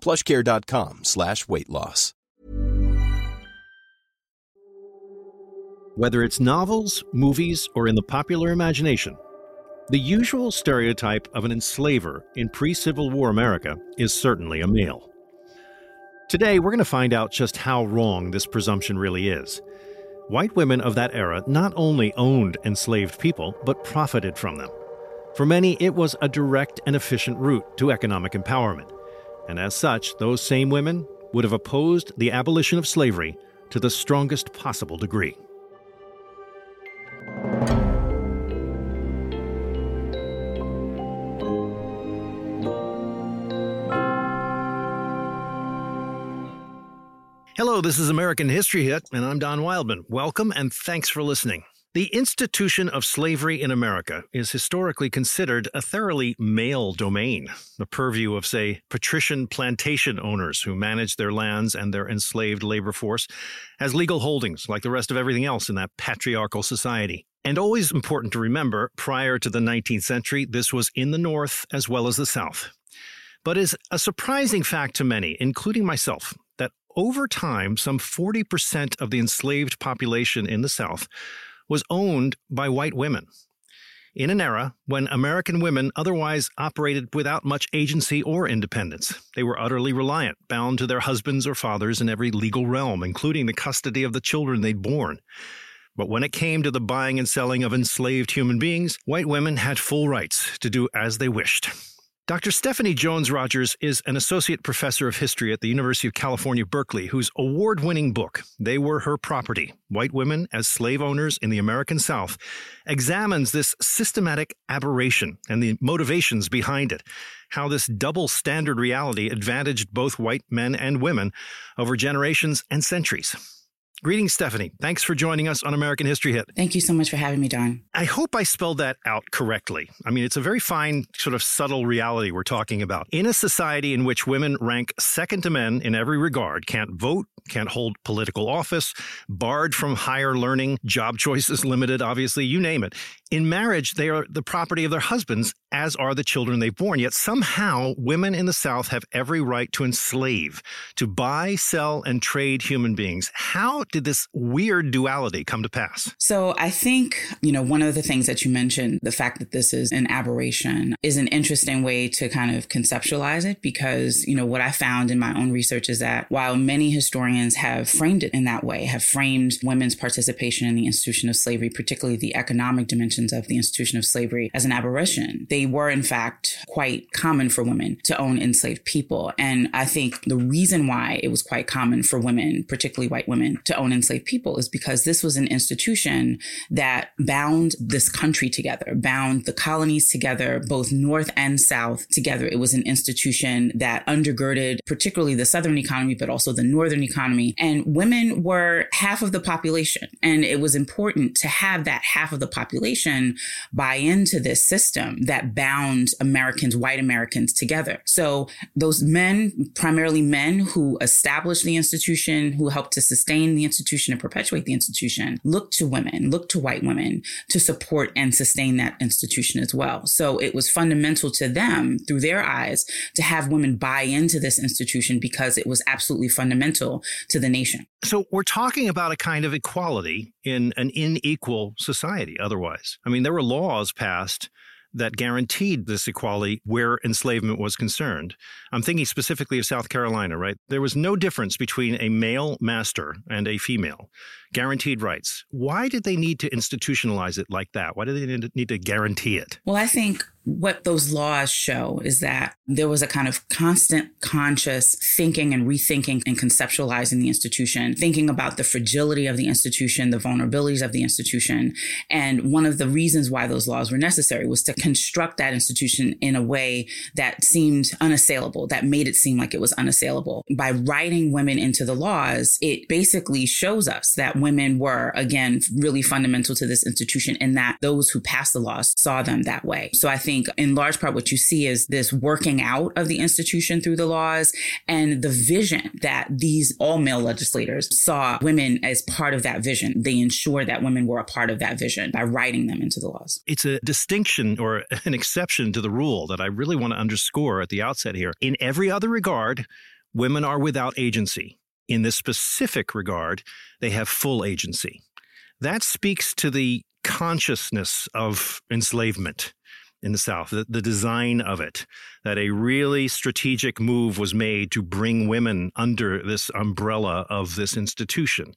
PlushCare.com/weight loss. Whether it's novels, movies, or in the popular imagination, the usual stereotype of an enslaver in pre-Civil War America is certainly a male. Today, we're going to find out just how wrong this presumption really is. White women of that era not only owned enslaved people, but profited from them. For many, it was a direct and efficient route to economic empowerment. And as such, those same women would have opposed the abolition of slavery to the strongest possible degree. Hello, this is American History Hit, and I'm Don Wildman. Welcome and thanks for listening. The institution of slavery in America is historically considered a thoroughly male domain, the purview of, say, patrician plantation owners who managed their lands and their enslaved labor force as legal holdings like the rest of everything else in that patriarchal society. And always important to remember, prior to the 19th century, this was in the North as well as the South. But it's a surprising fact to many, including myself, that over time, some 40% of the enslaved population in the South was owned by white women. In an era when American women otherwise operated without much agency or independence, they were utterly reliant, bound to their husbands or fathers in every legal realm, including the custody of the children they'd born. But when it came to the buying and selling of enslaved human beings, white women had full rights to do as they wished. Dr. Stephanie Jones Rogers is an associate professor of history at the University of California, Berkeley, whose award-winning book, They Were Her Property, White Women as Slave Owners in the American South, examines this systematic aberration and the motivations behind it, how this double standard reality advantaged both white men and women over generations and centuries. Greetings, Stephanie. Thanks for joining us on American History Hit. Thank you so much for having me, Don. I hope I spelled that out correctly. I mean, it's a very fine, sort of subtle reality we're talking about. In a society in which women rank second to men in every regard, can't vote, can't hold political office, barred from higher learning, job choices limited, obviously, you name it. In marriage, they are the property of their husbands, as are the children they've born. Yet somehow, women in the South have every right to enslave, to buy, sell, and trade human beings. How did this weird duality come to pass? So I think, one of the things that you mentioned, the fact that this is an aberration, is an interesting way to kind of conceptualize it, because, what I found in my own research is that while many historians have framed it in that way, have framed women's participation in the institution of slavery, particularly the economic dimensions of the institution of slavery, as an aberration, they were, in fact, quite common for women to own enslaved people. And I think the reason why it was quite common for women, particularly white women, to own enslaved people is because this was an institution that bound this country together, bound the colonies together, both North and South together. It was an institution that undergirded particularly the Southern economy, but also the Northern economy. And women were half of the population. And it was important to have that half of the population buy into this system that bound Americans, white Americans, together. So those men, primarily men who established the institution, who helped to sustain the institution and perpetuate the institution, looked to women, looked to white women to support and sustain that institution as well. So it was fundamental to them, through their eyes, to have women buy into this institution because it was absolutely fundamental to the nation. So we're talking about a kind of equality in an unequal society otherwise. I mean, there were laws passed that guaranteed this equality where enslavement was concerned. I'm thinking specifically of South Carolina, right? There was no difference between a male master and a female. Guaranteed rights. Why did they need to institutionalize it like that? Why did they need to guarantee it? Well, I think what those laws show is that there was a kind of constant conscious thinking and rethinking and conceptualizing the institution, thinking about the fragility of the institution, the vulnerabilities of the institution. And one of the reasons why those laws were necessary was to construct that institution in a way that seemed unassailable, that made it seem like it was unassailable. By writing women into the laws, it basically shows us that women were, again, really fundamental to this institution and that those who passed the laws saw them that way. So I think in large part, what you see is this working out of the institution through the laws and the vision that these all male legislators saw women as part of that vision. They ensured that women were a part of that vision by writing them into the laws. It's a distinction or an exception to the rule that I really want to underscore at the outset here. In every other regard, women are without agency. In this specific regard, they have full agency. That speaks to the consciousness of enslavement in the South, the design of it, that a really strategic move was made to bring women under this umbrella of this institution.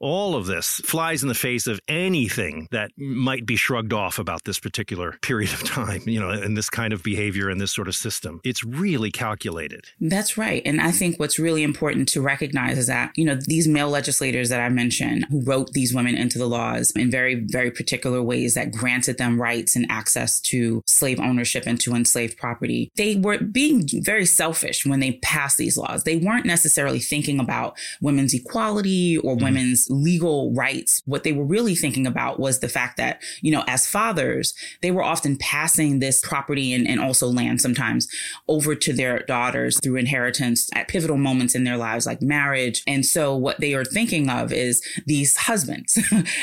All of this flies in the face of anything that might be shrugged off about this particular period of time, you know, and this kind of behavior and this sort of system. It's really calculated. That's right. And I think what's really important to recognize is that, you know, these male legislators that I mentioned who wrote these women into the laws in very, very particular ways that granted them rights and access to slave ownership and to enslaved property, they were being very selfish when they passed these laws. They weren't necessarily thinking about women's equality or women's legal rights. What they were really thinking about was the fact that, you know, as fathers, they were often passing this property and also land sometimes over to their daughters through inheritance at pivotal moments in their lives, like marriage. And so what they are thinking of is these husbands,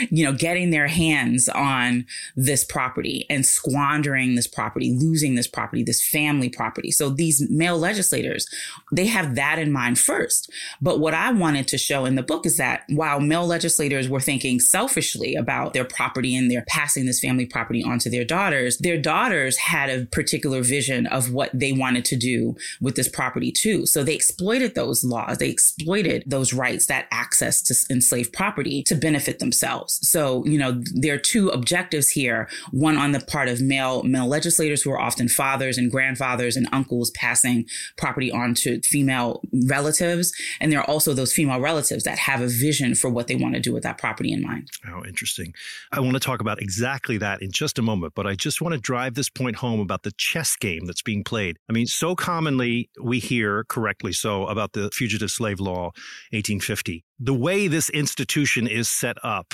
you know, getting their hands on this property and squandering this property, losing this property, this family property. So these male legislators, they have that in mind first. But what I wanted to show in the book is that while male legislators were thinking selfishly about their property and they're passing this family property onto their daughters had a particular vision of what they wanted to do with this property too. So they exploited those laws, they exploited those rights, that access to enslaved property to benefit themselves. So, you know, there are two objectives here, one on the part of male legislators who are often fathers and grandfathers and uncles passing property on to female relatives. And there are also those female relatives that have a vision for what they want to do with that property in mind. Oh, interesting. I want to talk about exactly that in just a moment, but I just want to drive this point home about the chess game that's being played. I mean, so commonly we hear, correctly so, about the Fugitive Slave Law, 1850. The way this institution is set up,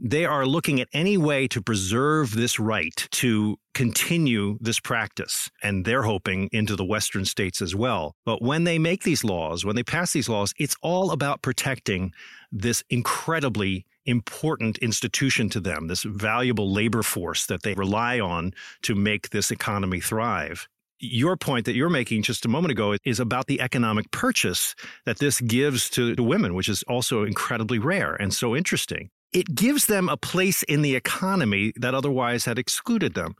they are looking at any way to preserve this right to continue this practice. And they're hoping into the Western states as well. But when they make these laws, when they pass these laws, it's all about protecting this incredibly important institution to them, this valuable labor force that they rely on to make this economy thrive. Your point that you're making just a moment ago is about the economic purchase that this gives to women, which is also incredibly rare and so interesting. It gives them a place in the economy that otherwise had excluded them.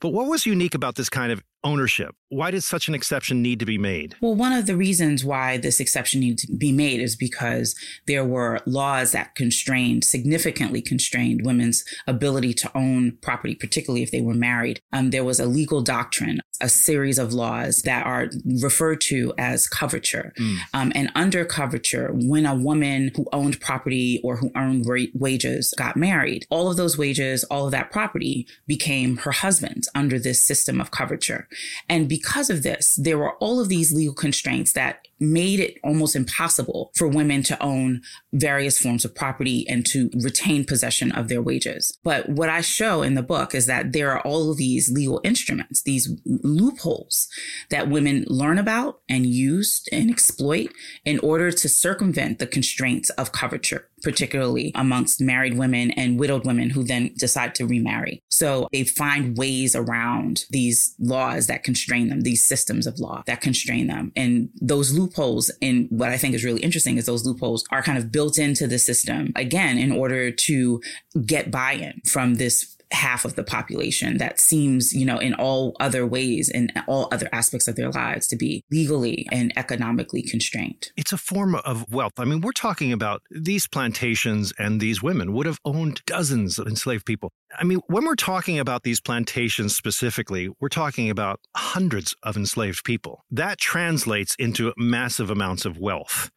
But what was unique about this kind of ownership? Why did such an exception need to be made? Well, one of the reasons why this exception needed to be made is because there were laws that significantly constrained women's ability to own property, particularly if they were married. There was a legal doctrine, a series of laws that are referred to as coverture. And under coverture, when a woman who owned property or who earned wages got married, all of those wages, all of that property became her husband's under this system of coverture. And because of this, there were all of these legal constraints that made it almost impossible for women to own various forms of property and to retain possession of their wages. But what I show in the book is that there are all of these legal instruments, these loopholes that women learn about and use and exploit in order to circumvent the constraints of coverture, particularly amongst married women and widowed women who then decide to remarry. So they find ways around these laws that constrain them, these systems of law that constrain them. And those loopholes, and what I think is really interesting is those loopholes are kind of built into the system, again, in order to get buy-in from this half of the population that seems, you know, in all other ways, in all other aspects of their lives, to be legally and economically constrained. It's a form of wealth. I mean, we're talking about these plantations, and these women would have owned dozens of enslaved people. I mean, when we're talking about these plantations specifically, we're talking about hundreds of enslaved people. That translates into massive amounts of wealth,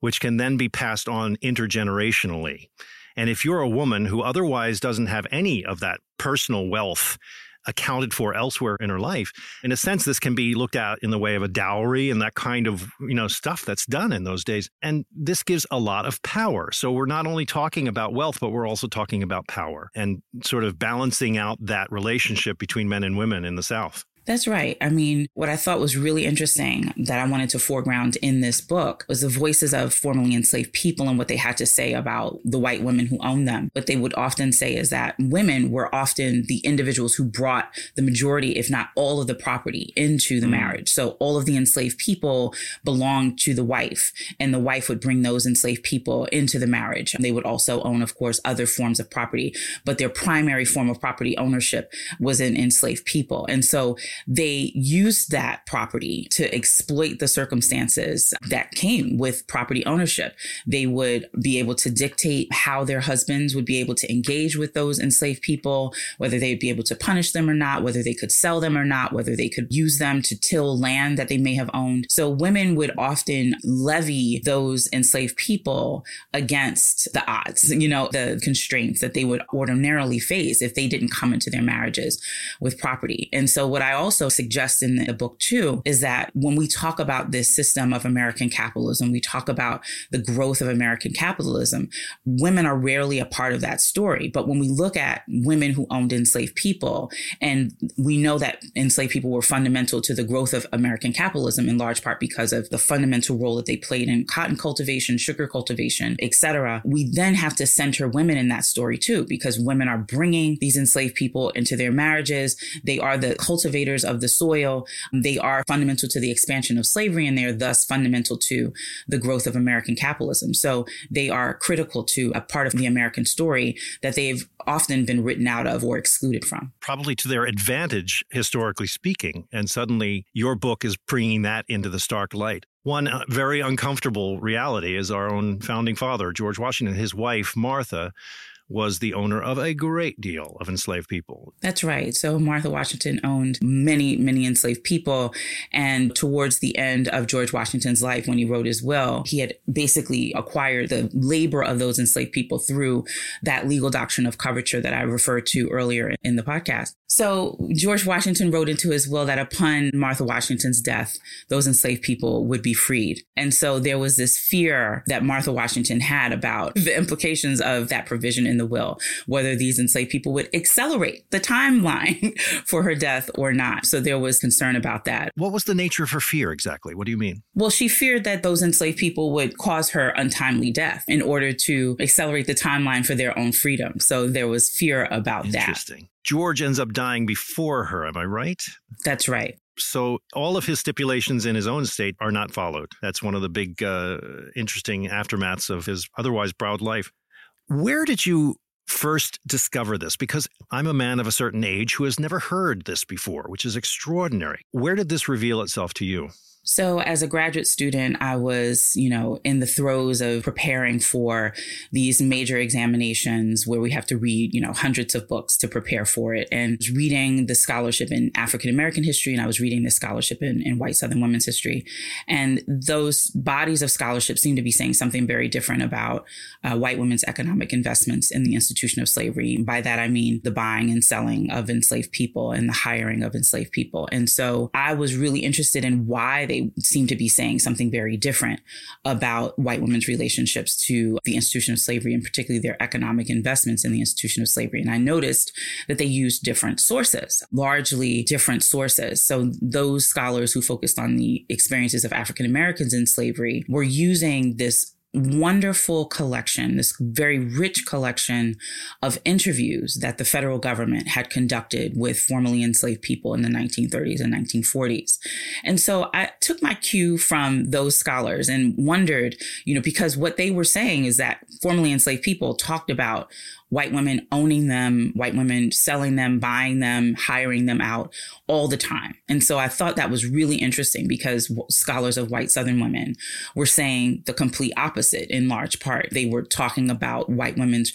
which can then be passed on intergenerationally. And if you're a woman who otherwise doesn't have any of that personal wealth accounted for elsewhere in her life, in a sense, this can be looked at in the way of a dowry and that kind of, you know, stuff that's done in those days. And this gives a lot of power. So we're not only talking about wealth, but we're also talking about power and sort of balancing out that relationship between men and women in the South. That's right. I mean, what I thought was really interesting that I wanted to foreground in this book was the voices of formerly enslaved people and what they had to say about the white women who owned them. What they would often say is that women were often the individuals who brought the majority, if not all of the property, into the marriage. So all of the enslaved people belonged to the wife, and the wife would bring those enslaved people into the marriage. They would also own, of course, other forms of property, but their primary form of property ownership was in enslaved people. And so they used that property to exploit the circumstances that came with property ownership. They would be able to dictate how their husbands would be able to engage with those enslaved people, whether they'd be able to punish them or not, whether they could sell them or not, whether they could use them to till land that they may have owned. So women would often levy those enslaved people against the odds, you know, the constraints that they would ordinarily face if they didn't come into their marriages with property. And so what I also suggest in the book too is that when we talk about this system of American capitalism, we talk about the growth of American capitalism, women are rarely a part of that story. But when we look at women who owned enslaved people, and we know that enslaved people were fundamental to the growth of American capitalism in large part because of the fundamental role that they played in cotton cultivation, sugar cultivation, etc. We then have to center women in that story too, because women are bringing these enslaved people into their marriages. They are the cultivators of the soil. They are fundamental to the expansion of slavery, and they're thus fundamental to the growth of American capitalism. So they are critical to a part of the American story that they've often been written out of or excluded from. Probably to their advantage, historically speaking. And suddenly your book is bringing that into the stark light. One very uncomfortable reality is our own founding father, George Washington, his wife, Martha, was the owner of a great deal of enslaved people. That's right. So Martha Washington owned many, many enslaved people. And towards the end of George Washington's life, when he wrote his will, he had basically acquired the labor of those enslaved people through that legal doctrine of coverture that I referred to earlier in the podcast. So George Washington wrote into his will that upon Martha Washington's death, those enslaved people would be freed. And so there was this fear that Martha Washington had about the implications of that provision in the will, whether these enslaved people would accelerate the timeline for her death or not. So there was concern about that. What was the nature of her fear exactly? What do you mean? Well, she feared that those enslaved people would cause her untimely death in order to accelerate the timeline for their own freedom. So there was fear about that. Interesting. George ends up dying before her, am I right? That's right. So all of his stipulations in his own state are not followed. That's one of the big interesting aftermaths of his otherwise proud life. Where did you first discover this? Because I'm a man of a certain age who has never heard this before, which is extraordinary. Where did this reveal itself to you? So as a graduate student, I was, you know, in the throes of preparing for these major examinations where we have to read, you know, hundreds of books to prepare for it. And reading the scholarship in African-American history, and I was reading the scholarship in white Southern women's history. And those bodies of scholarship seem to be saying something very different about white women's economic investments in the institution of slavery. By that, I mean the buying and selling of enslaved people and the hiring of enslaved people. And so I was really interested in why they seem to be saying something very different about white women's relationships to the institution of slavery, and particularly their economic investments in the institution of slavery. And I noticed that they used different sources, largely different sources. So those scholars who focused on the experiences of African Americans in slavery were using this wonderful collection, this very rich collection of interviews that the federal government had conducted with formerly enslaved people in the 1930s and 1940s. And so I took my cue from those scholars and wondered, you know, because what they were saying is that formerly enslaved people talked about white women owning them, white women selling them, buying them, hiring them out all the time. And so I thought that was really interesting because scholars of white Southern women were saying the complete opposite in large part. They were talking about white women's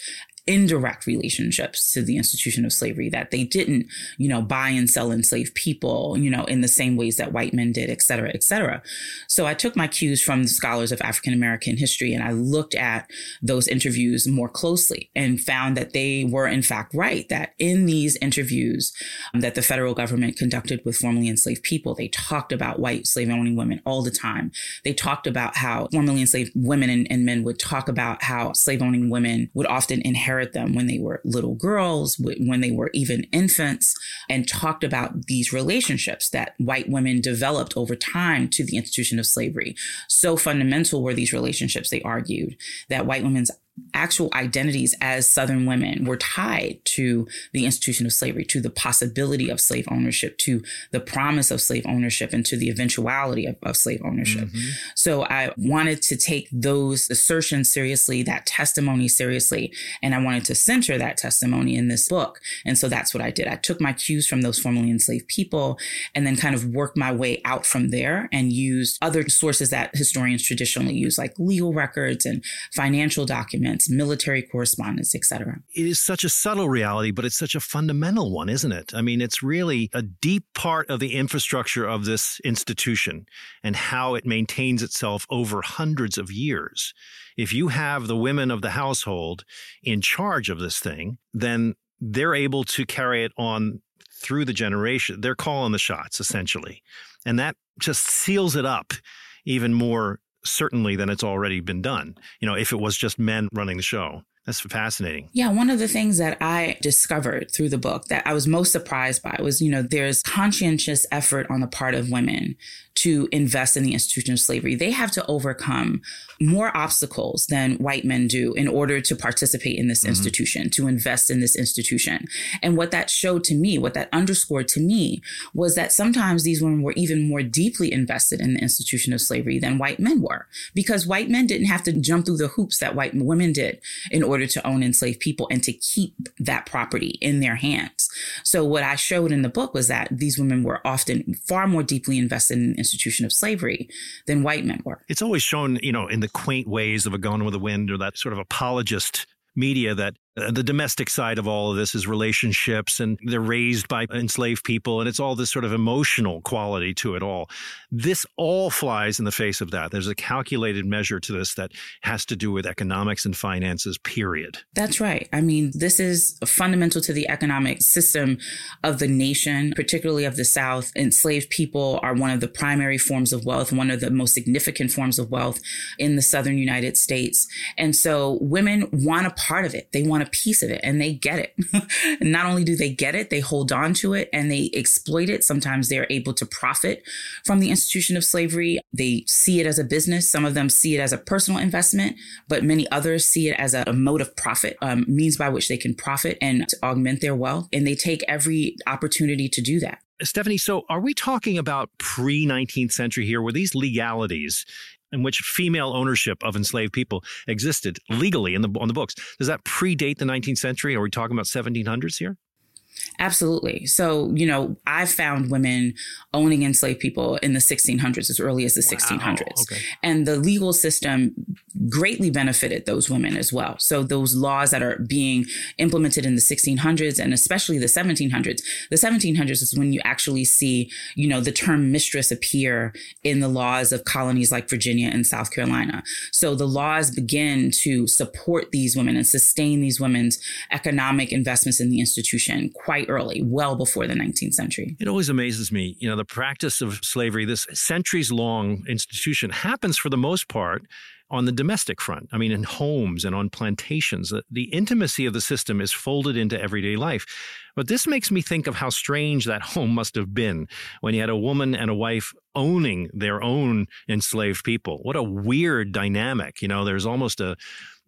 indirect relationships to the institution of slavery, that they didn't, you know, buy and sell enslaved people, you know, in the same ways that white men did, et cetera, et cetera. So I took my cues from the scholars of African-American history and I looked at those interviews more closely and found that they were in fact right, that in these interviews that the federal government conducted with formerly enslaved people, they talked about white slave-owning women all the time. They talked about how formerly enslaved women and men would talk about how slave-owning women would often inherit them when they were little girls, when they were even infants, and talked about these relationships that white women developed over time to the institution of slavery. So fundamental were these relationships, they argued, that white women's actual identities as Southern women were tied to the institution of slavery, to the possibility of slave ownership, to the promise of slave ownership, and to the eventuality of slave ownership. Mm-hmm. So I wanted to take those assertions seriously, that testimony seriously, and I wanted to center that testimony in this book. And so that's what I did. I took my cues from those formerly enslaved people and then kind of worked my way out from there and used other sources that historians traditionally use, like legal records and financial documents, military correspondence, et cetera. It is such a subtle reality, but it's such a fundamental one, isn't it? I mean, it's really a deep part of the infrastructure of this institution and how it maintains itself over hundreds of years. If you have the women of the household in charge of this thing, then they're able to carry it on through the generation. They're calling the shots, essentially. And that just seals it up even more certainly than it's already been done, you know, if it was just men running the show. That's fascinating. Yeah. One of the things that I discovered through the book that I was most surprised by was, you know, there's conscientious effort on the part of women to invest in the institution of slavery. They have to overcome more obstacles than white men do in order to participate in this mm-hmm. institution, to invest in this institution. And what that showed to me, what that underscored to me, was that sometimes these women were even more deeply invested in the institution of slavery than white men were, because white men didn't have to jump through the hoops that white women did in order to own enslaved people and to keep that property in their hands. So what I showed in the book was that these women were often far more deeply invested in the institution of slavery than white men were. It's always shown, you know, in the quaint ways of A Gone with the Wind or that sort of apologist media that the domestic side of all of this is relationships and they're raised by enslaved people and it's all this sort of emotional quality to it all. This all flies in the face of that. There's a calculated measure to this that has to do with economics and finances, period. That's right. I mean, this is fundamental to the economic system of the nation, particularly of the South. Enslaved people are one of the primary forms of wealth, one of the most significant forms of wealth in the Southern United States. And so women want a part of it. They want a piece of it and they get it. Not only do they get it, they hold on to it and they exploit it. Sometimes they're able to profit from the institution of slavery. They see it as a business. Some of them see it as a personal investment, but many others see it as a mode of profit, means by which they can profit and to augment their wealth. And they take every opportunity to do that. Stephanie, so are we talking about pre-19th century here? Were these legalities in which female ownership of enslaved people existed legally on the books? Does that predate the 19th century? Are we talking about 1700s here? Absolutely. So, you know, I found women owning enslaved people in the 1600s, as early as the 1600s. Okay. And the legal system greatly benefited those women as well. So those laws that are being implemented in the 1600s and especially the 1700s, is when you actually see, you know, the term mistress appear in the laws of colonies like Virginia and South Carolina. So the laws begin to support these women and sustain these women's economic investments in the institution quite early, well before the 19th century. It always amazes me, you know, the practice of slavery, this centuries-long institution happens for the most part on the domestic front. I mean, in homes and on plantations, the intimacy of the system is folded into everyday life. But this makes me think of how strange that home must have been when you had a woman and a wife owning their own enslaved people. What a weird dynamic. You know, there's almost a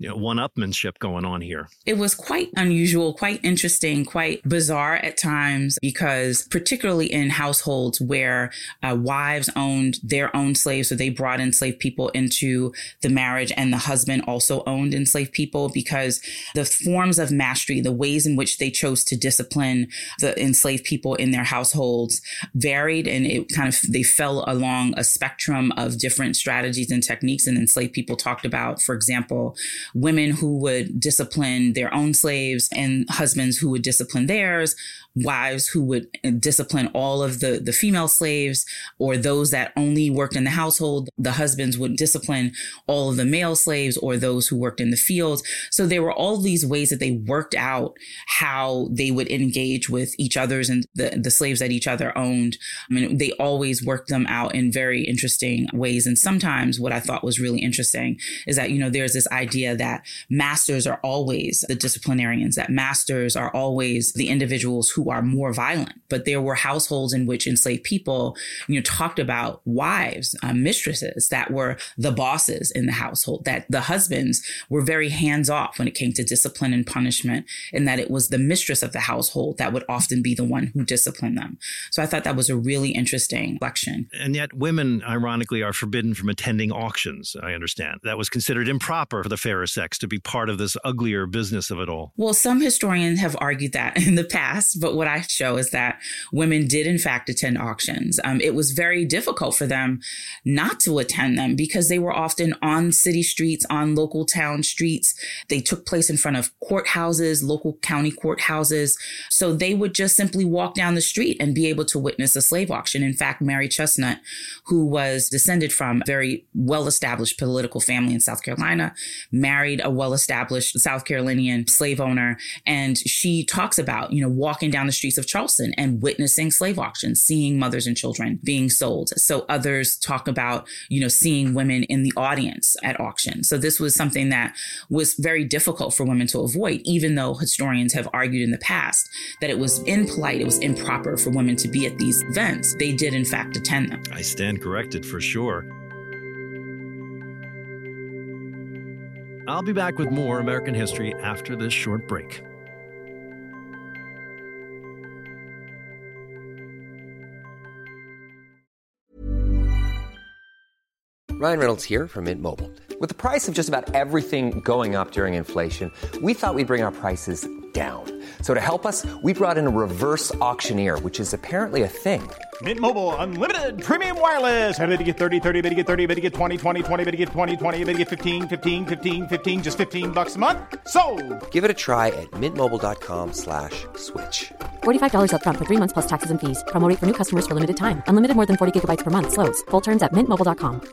one-upmanship going on here. It was quite unusual, quite interesting, quite bizarre at times, because particularly in households where wives owned their own slaves, so they brought enslaved people into the marriage, and the husband also owned enslaved people, because the forms of mastery, the ways in which they chose to discipline the enslaved people in their households varied, and it kind of, they fell along a spectrum of different strategies and techniques. And enslaved people talked about, for example, women who would discipline their own slaves and husbands who would discipline theirs, wives who would discipline all of the female slaves, or those that only worked in the household. The husbands would discipline all of the male slaves, or those who worked in the fields. So there were all these ways that they worked out how they would engage with each other's and the slaves that each other owned. I mean, they always worked them out in very interesting ways. And sometimes what I thought was really interesting is that, you know, there's this idea that masters are always the disciplinarians, that masters are always the individuals who are more violent. But there were households in which enslaved people, you know, talked about wives, mistresses that were the bosses in the household, that the husbands were very hands off when it came to discipline and punishment, and that it was the mistress of the household that would often be the one who disciplined them. So I thought that was a really interesting reflection. And yet women, ironically, are forbidden from attending auctions, I understand. That was considered improper for the fairer sex to be part of this uglier business of it all. Well, some historians have argued that in the past, but what I show is that women did, in fact, attend auctions. It was very difficult for them not to attend them because they were often on city streets, on local town streets. They took place in front of courthouses, local county courthouses. So they would just simply walk down the street and be able to witness a slave auction. In fact, Mary Chestnut, who was descended from a very well-established political family in South Carolina, married a well-established South Carolinian slave owner. And she talks about, you know, walking down the streets of Charleston and witnessing slave auctions, seeing mothers and children being sold. So others talk about, you know, seeing women in the audience at auctions. So this was something that was very difficult for women to avoid, even though historians have argued in the past that it was impolite, it was improper for women to be at these events. They did, in fact, attend them. I stand corrected for sure. I'll be back with more American history after this short break. Ryan Reynolds here from Mint Mobile. With the price of just about everything going up during inflation, we thought we'd bring our prices down. So to help us, we brought in a reverse auctioneer, which is apparently a thing. Mint Mobile Unlimited Premium Wireless. How to get 30, 30, how to get 30, how to get 20, 20, 20, how to get 20, 20, how to get 15, 15, 15, 15, just $15 a month? Sold! Give it a try at mintmobile.com/switch. $45 up front for 3 months plus taxes and fees. Promo rate for new customers for limited time. Unlimited more than 40 gigabytes per month. Slows full terms at mintmobile.com.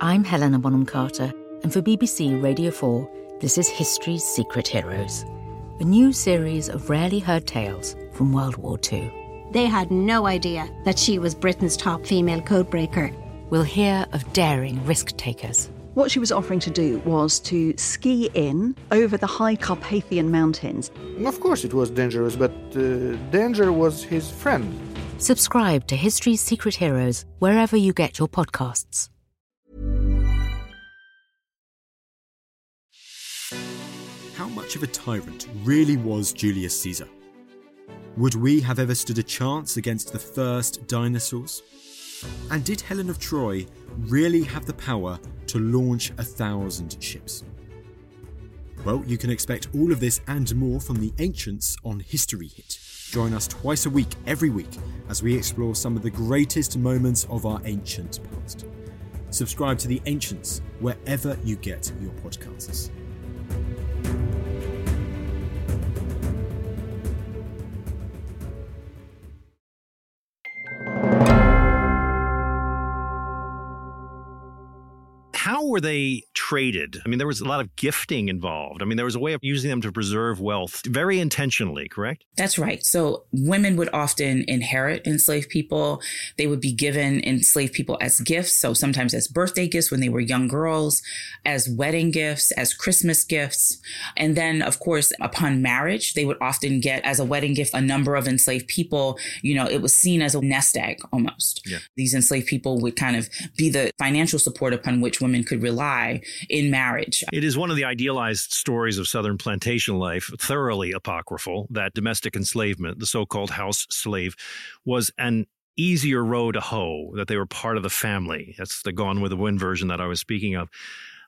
I'm Helena Bonham-Carter, and for BBC Radio 4, this is History's Secret Heroes, a new series of rarely heard tales from World War II. They had no idea that she was Britain's top female codebreaker. We'll hear of daring risk-takers. What she was offering to do was to ski in over the high Carpathian Mountains. And of course it was dangerous, but danger was his friend. Subscribe to History's Secret Heroes wherever you get your podcasts. How much of a tyrant really was Julius Caesar? Would we have ever stood a chance against the first dinosaurs? And did Helen of Troy really have the power to launch 1,000 ships? Well, you can expect all of this and more from The Ancients on History Hit. Join us twice a week, every week, as we explore some of the greatest moments of our ancient past. Subscribe to The Ancients wherever you get your podcasts. How were they traded? I mean, there was a lot of gifting involved. I mean, there was a way of using them to preserve wealth very intentionally, correct? That's right. So women would often inherit enslaved people. They would be given enslaved people as gifts. So sometimes as birthday gifts when they were young girls, as wedding gifts, as Christmas gifts. And then, of course, upon marriage, they would often get as a wedding gift a number of enslaved people. You know, it was seen as a nest egg almost. Yeah. These enslaved people would kind of be the financial support upon which women could rely in marriage. It is one of the idealized stories of Southern plantation life, thoroughly apocryphal, that domestic enslavement, the so-called house slave, was an easier row to hoe, that they were part of the family. That's the Gone with the Wind version that I was speaking of.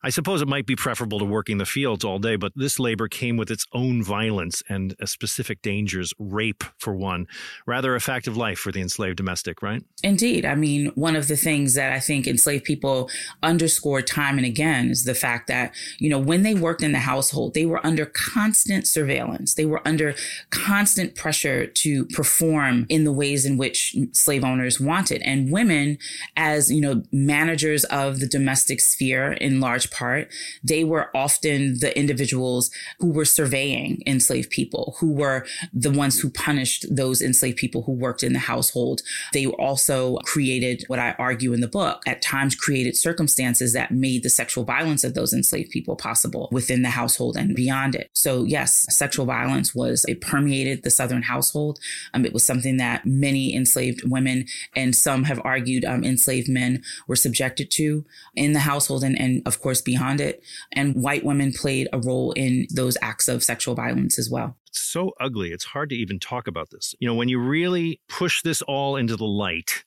I suppose it might be preferable to working the fields all day, but this labor came with its own violence and specific dangers, rape for one, rather a fact of life for the enslaved domestic, right? Indeed. I mean, one of the things that I think enslaved people underscore time and again is the fact that, you know, when they worked in the household, they were under constant surveillance. They were under constant pressure to perform in the ways in which slave owners wanted. And women, as, you know, managers of the domestic sphere in large part, they were often the individuals who were surveying enslaved people, who were the ones who punished those enslaved people who worked in the household. They also created, what I argue in the book, at times created circumstances that made the sexual violence of those enslaved people possible within the household and beyond it. So yes, sexual violence permeated the Southern household. It was something that many enslaved women and some have argued enslaved men were subjected to in the household and of course beyond it. And white women played a role in those acts of sexual violence as well. It's so ugly. It's hard to even talk about this. You know, when you really push this all into the light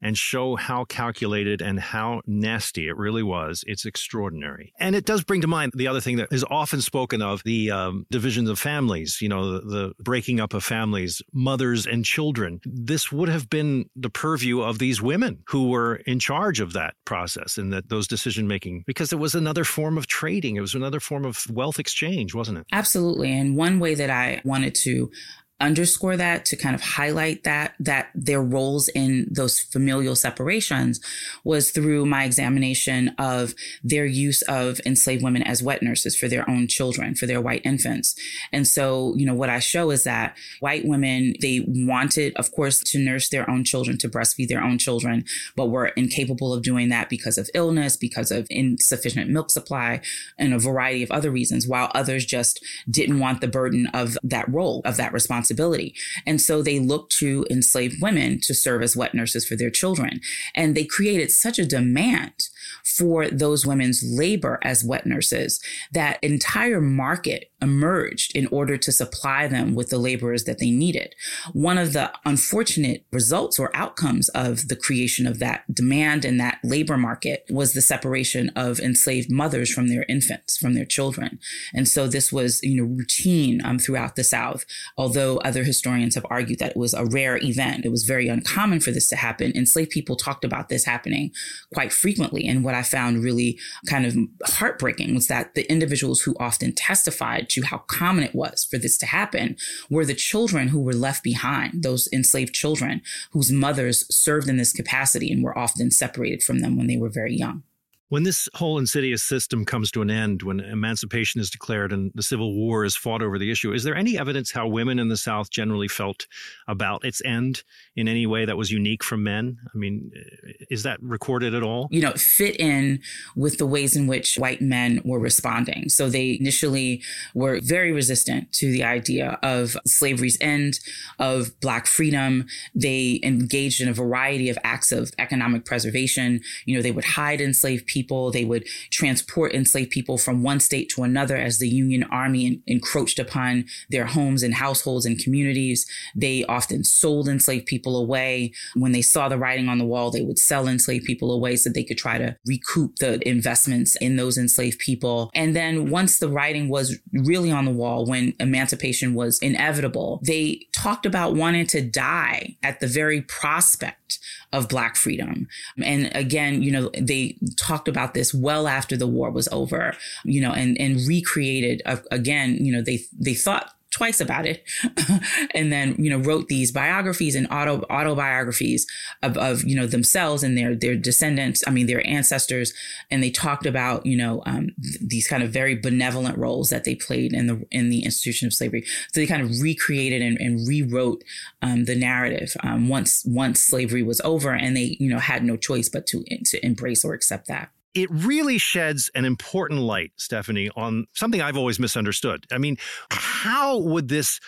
and show how calculated and how nasty it really was, it's extraordinary. And it does bring to mind the other thing that is often spoken of, the divisions of families, you know, the breaking up of families, mothers and children. This would have been the purview of these women who were in charge of that process and that those decision-making, because it was another form of trading. It was another form of wealth exchange, wasn't it? Absolutely. And one way that I wanted to underscore that, to kind of highlight that their roles in those familial separations was through my examination of their use of enslaved women as wet nurses for their own children, for their white infants. And so, you know, what I show is that white women, they wanted, of course, to nurse their own children, to breastfeed their own children, but were incapable of doing that because of illness, because of insufficient milk supply, and a variety of other reasons, while others just didn't want the burden of that role, of that responsibility. And so they looked to enslaved women to serve as wet nurses for their children. And they created such a demand for those women's labor as wet nurses that entire market emerged in order to supply them with the laborers that they needed. One of the unfortunate results or outcomes of the creation of that demand and that labor market was the separation of enslaved mothers from their infants, from their children. And so this was, you know, routine throughout the South, although other historians have argued that it was a rare event. It was very uncommon for this to happen. Enslaved people talked about this happening quite frequently. And what I found really kind of heartbreaking was that the individuals who often testified to how common it was for this to happen were the children who were left behind, those enslaved children whose mothers served in this capacity and were often separated from them when they were very young. When this whole insidious system comes to an end, when emancipation is declared and the Civil War is fought over the issue, is there any evidence how women in the South generally felt about its end in any way that was unique from men? I mean, is that recorded at all? You know, it fit in with the ways in which white men were responding. So they initially were very resistant to the idea of slavery's end, of Black freedom. They engaged in a variety of acts of economic preservation. You know, they would hide enslaved people. They would transport enslaved people from one state to another as the Union Army encroached upon their homes and households and communities. They often sold enslaved people away. When they saw the writing on the wall, they would sell enslaved people away so they could try to recoup the investments in those enslaved people. And then once the writing was really on the wall, when emancipation was inevitable, they talked about wanting to die at the very prospect of Black freedom. And again, you know, they talked about this well after the war was over, you know, and recreated again, you know, they thought twice about it, and then, you know, wrote these biographies and autobiographies of, you know, themselves and their descendants, I mean, their ancestors. And they talked about, you know, these kind of very benevolent roles that they played in the institution of slavery. So they kind of recreated and rewrote the narrative once slavery was over, and they, you know, had no choice but to embrace or accept that. It really sheds an important light, Stephanie, on something I've always misunderstood. I mean, how would this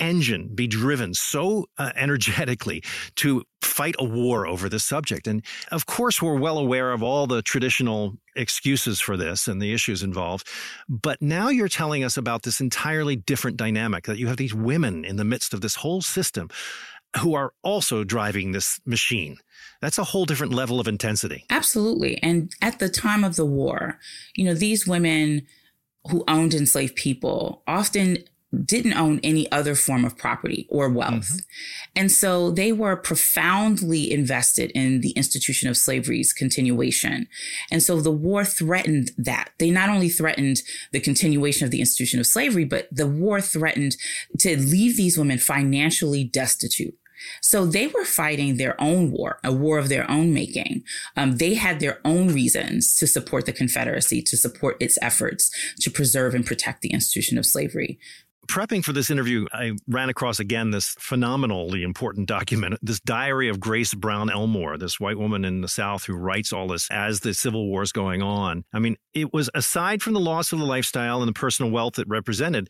engine be driven so energetically to fight a war over this subject? And of course, we're well aware of all the traditional excuses for this and the issues involved. But now you're telling us about this entirely different dynamic, that you have these women in the midst of this whole system who are also driving this machine. That's a whole different level of intensity. Absolutely. And at the time of the war, you know, these women who owned enslaved people often didn't own any other form of property or wealth. Mm-hmm. And so they were profoundly invested in the institution of slavery's continuation. And so the war threatened that. They not only threatened the continuation of the institution of slavery, but the war threatened to leave these women financially destitute. So they were fighting their own war, a war of their own making. They had their own reasons to support the Confederacy, to support its efforts to preserve and protect the institution of slavery. Prepping for this interview, I ran across again this phenomenally important document, this diary of Grace Brown Elmore, this white woman in the South who writes all this as the Civil War is going on. I mean, it was, aside from the loss of the lifestyle and the personal wealth it represented,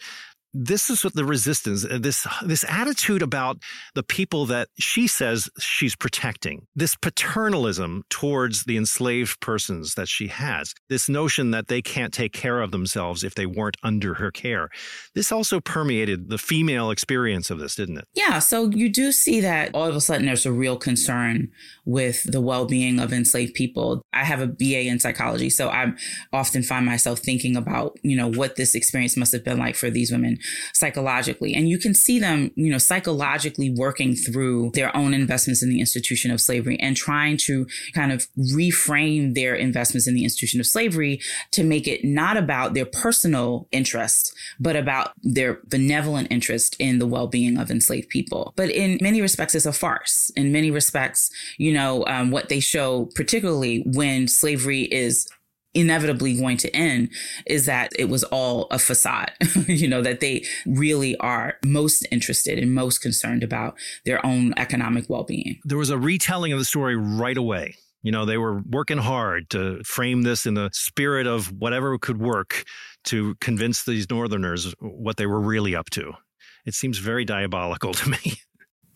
this is what the resistance, this attitude about the people that she says she's protecting, this paternalism towards the enslaved persons that she has, this notion that they can't take care of themselves if they weren't under her care. This also permeated the female experience of this, didn't it? Yeah. So you do see that all of a sudden there's a real concern with the well-being of enslaved people. I have a BA in psychology, so I often find myself thinking about, you know, what this experience must have been like for these women psychologically. And you can see them, you know, psychologically working through their own investments in the institution of slavery and trying to kind of reframe their investments in the institution of slavery to make it not about their personal interest, but about their benevolent interest in the well-being of enslaved people. But in many respects, it's a farce. In many respects, you know, what they show, particularly when slavery is inevitably going to end, is that it was all a facade, you know, that they really are most interested and most concerned about their own economic well-being. There was a retelling of the story right away. You know, they were working hard to frame this in the spirit of whatever could work to convince these Northerners what they were really up to. It seems very diabolical to me.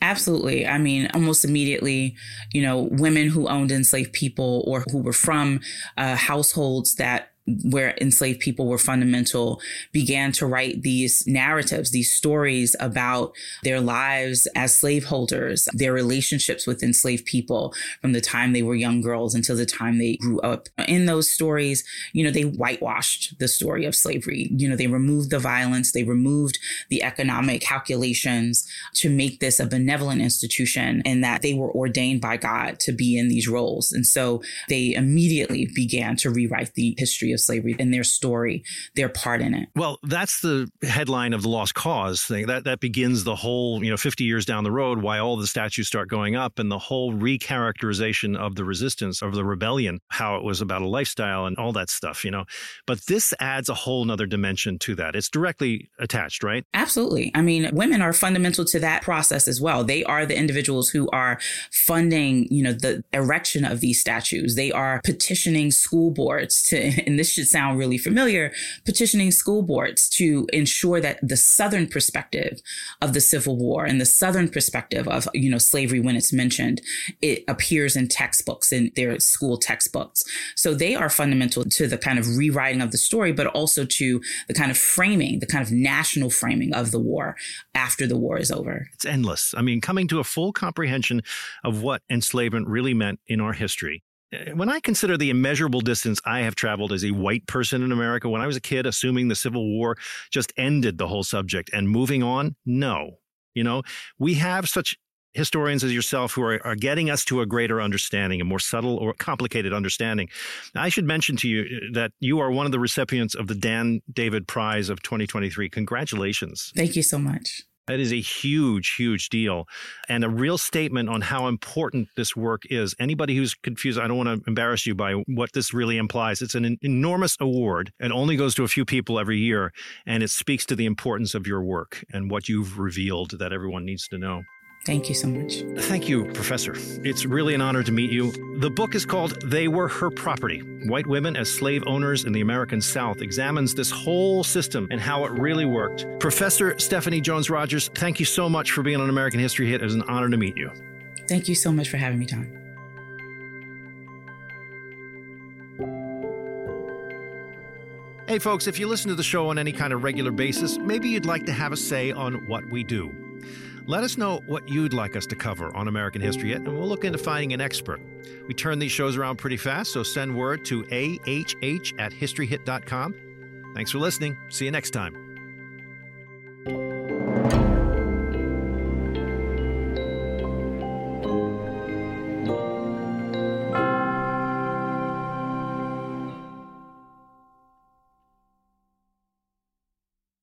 Absolutely. I mean, almost immediately, you know, women who owned enslaved people or who were from households that where enslaved people were fundamental began to write these narratives, these stories about their lives as slaveholders, their relationships with enslaved people from the time they were young girls until the time they grew up. In those stories, you know, they whitewashed the story of slavery. You know, they removed the violence, they removed the economic calculations to make this a benevolent institution and that they were ordained by God to be in these roles. And so they immediately began to rewrite the history of slavery and their story, their part in it. Well, that's the headline of the Lost Cause thing. That begins the whole, you know, 50 years down the road, why all the statues start going up and the whole recharacterization of the resistance, of the rebellion, how it was about a lifestyle and all that stuff, you know. But this adds a whole nother dimension to that. It's directly attached, right? Absolutely. I mean, women are fundamental to that process as well. They are the individuals who are funding, you know, the erection of these statues. They are petitioning school boards to, and this should sound really familiar, petitioning school boards to ensure that the Southern perspective of the Civil War and the Southern perspective of, you know, slavery, when it's mentioned, it appears in textbooks, in their school textbooks. So they are fundamental to the kind of rewriting of the story, but also to the kind of framing, the kind of national framing of the war after the war is over. It's endless. I mean, coming to a full comprehension of what enslavement really meant in our history. When I consider the immeasurable distance I have traveled as a white person in America, when I was a kid, assuming the Civil War just ended the whole subject and moving on, no. You know, we have such historians as yourself who are getting us to a greater understanding, a more subtle or complicated understanding. Now, I should mention to you that you are one of the recipients of the Dan David Prize of 2023. Congratulations. Thank you so much. That is a huge, huge deal and a real statement on how important this work is. Anybody who's confused, I don't want to embarrass you by what this really implies. It's an enormous award and only goes to a few people every year. And it speaks to the importance of your work and what you've revealed that everyone needs to know. Thank you so much. Thank you, Professor. It's really an honor to meet you. The book is called They Were Her Property. White Women as Slave Owners in the American South examines this whole system and how it really worked. Professor Stephanie Jones Rogers, thank you so much for being on American History Hit. It was an honor to meet you. Thank you so much for having me, Don. Hey, folks, if you listen to the show on any kind of regular basis, maybe you'd like to have a say on what we do. Let us know what you'd like us to cover on American History Hit, and we'll look into finding an expert. We turn these shows around pretty fast, so send word to ahh@historyhit.com. Thanks for listening. See you next time.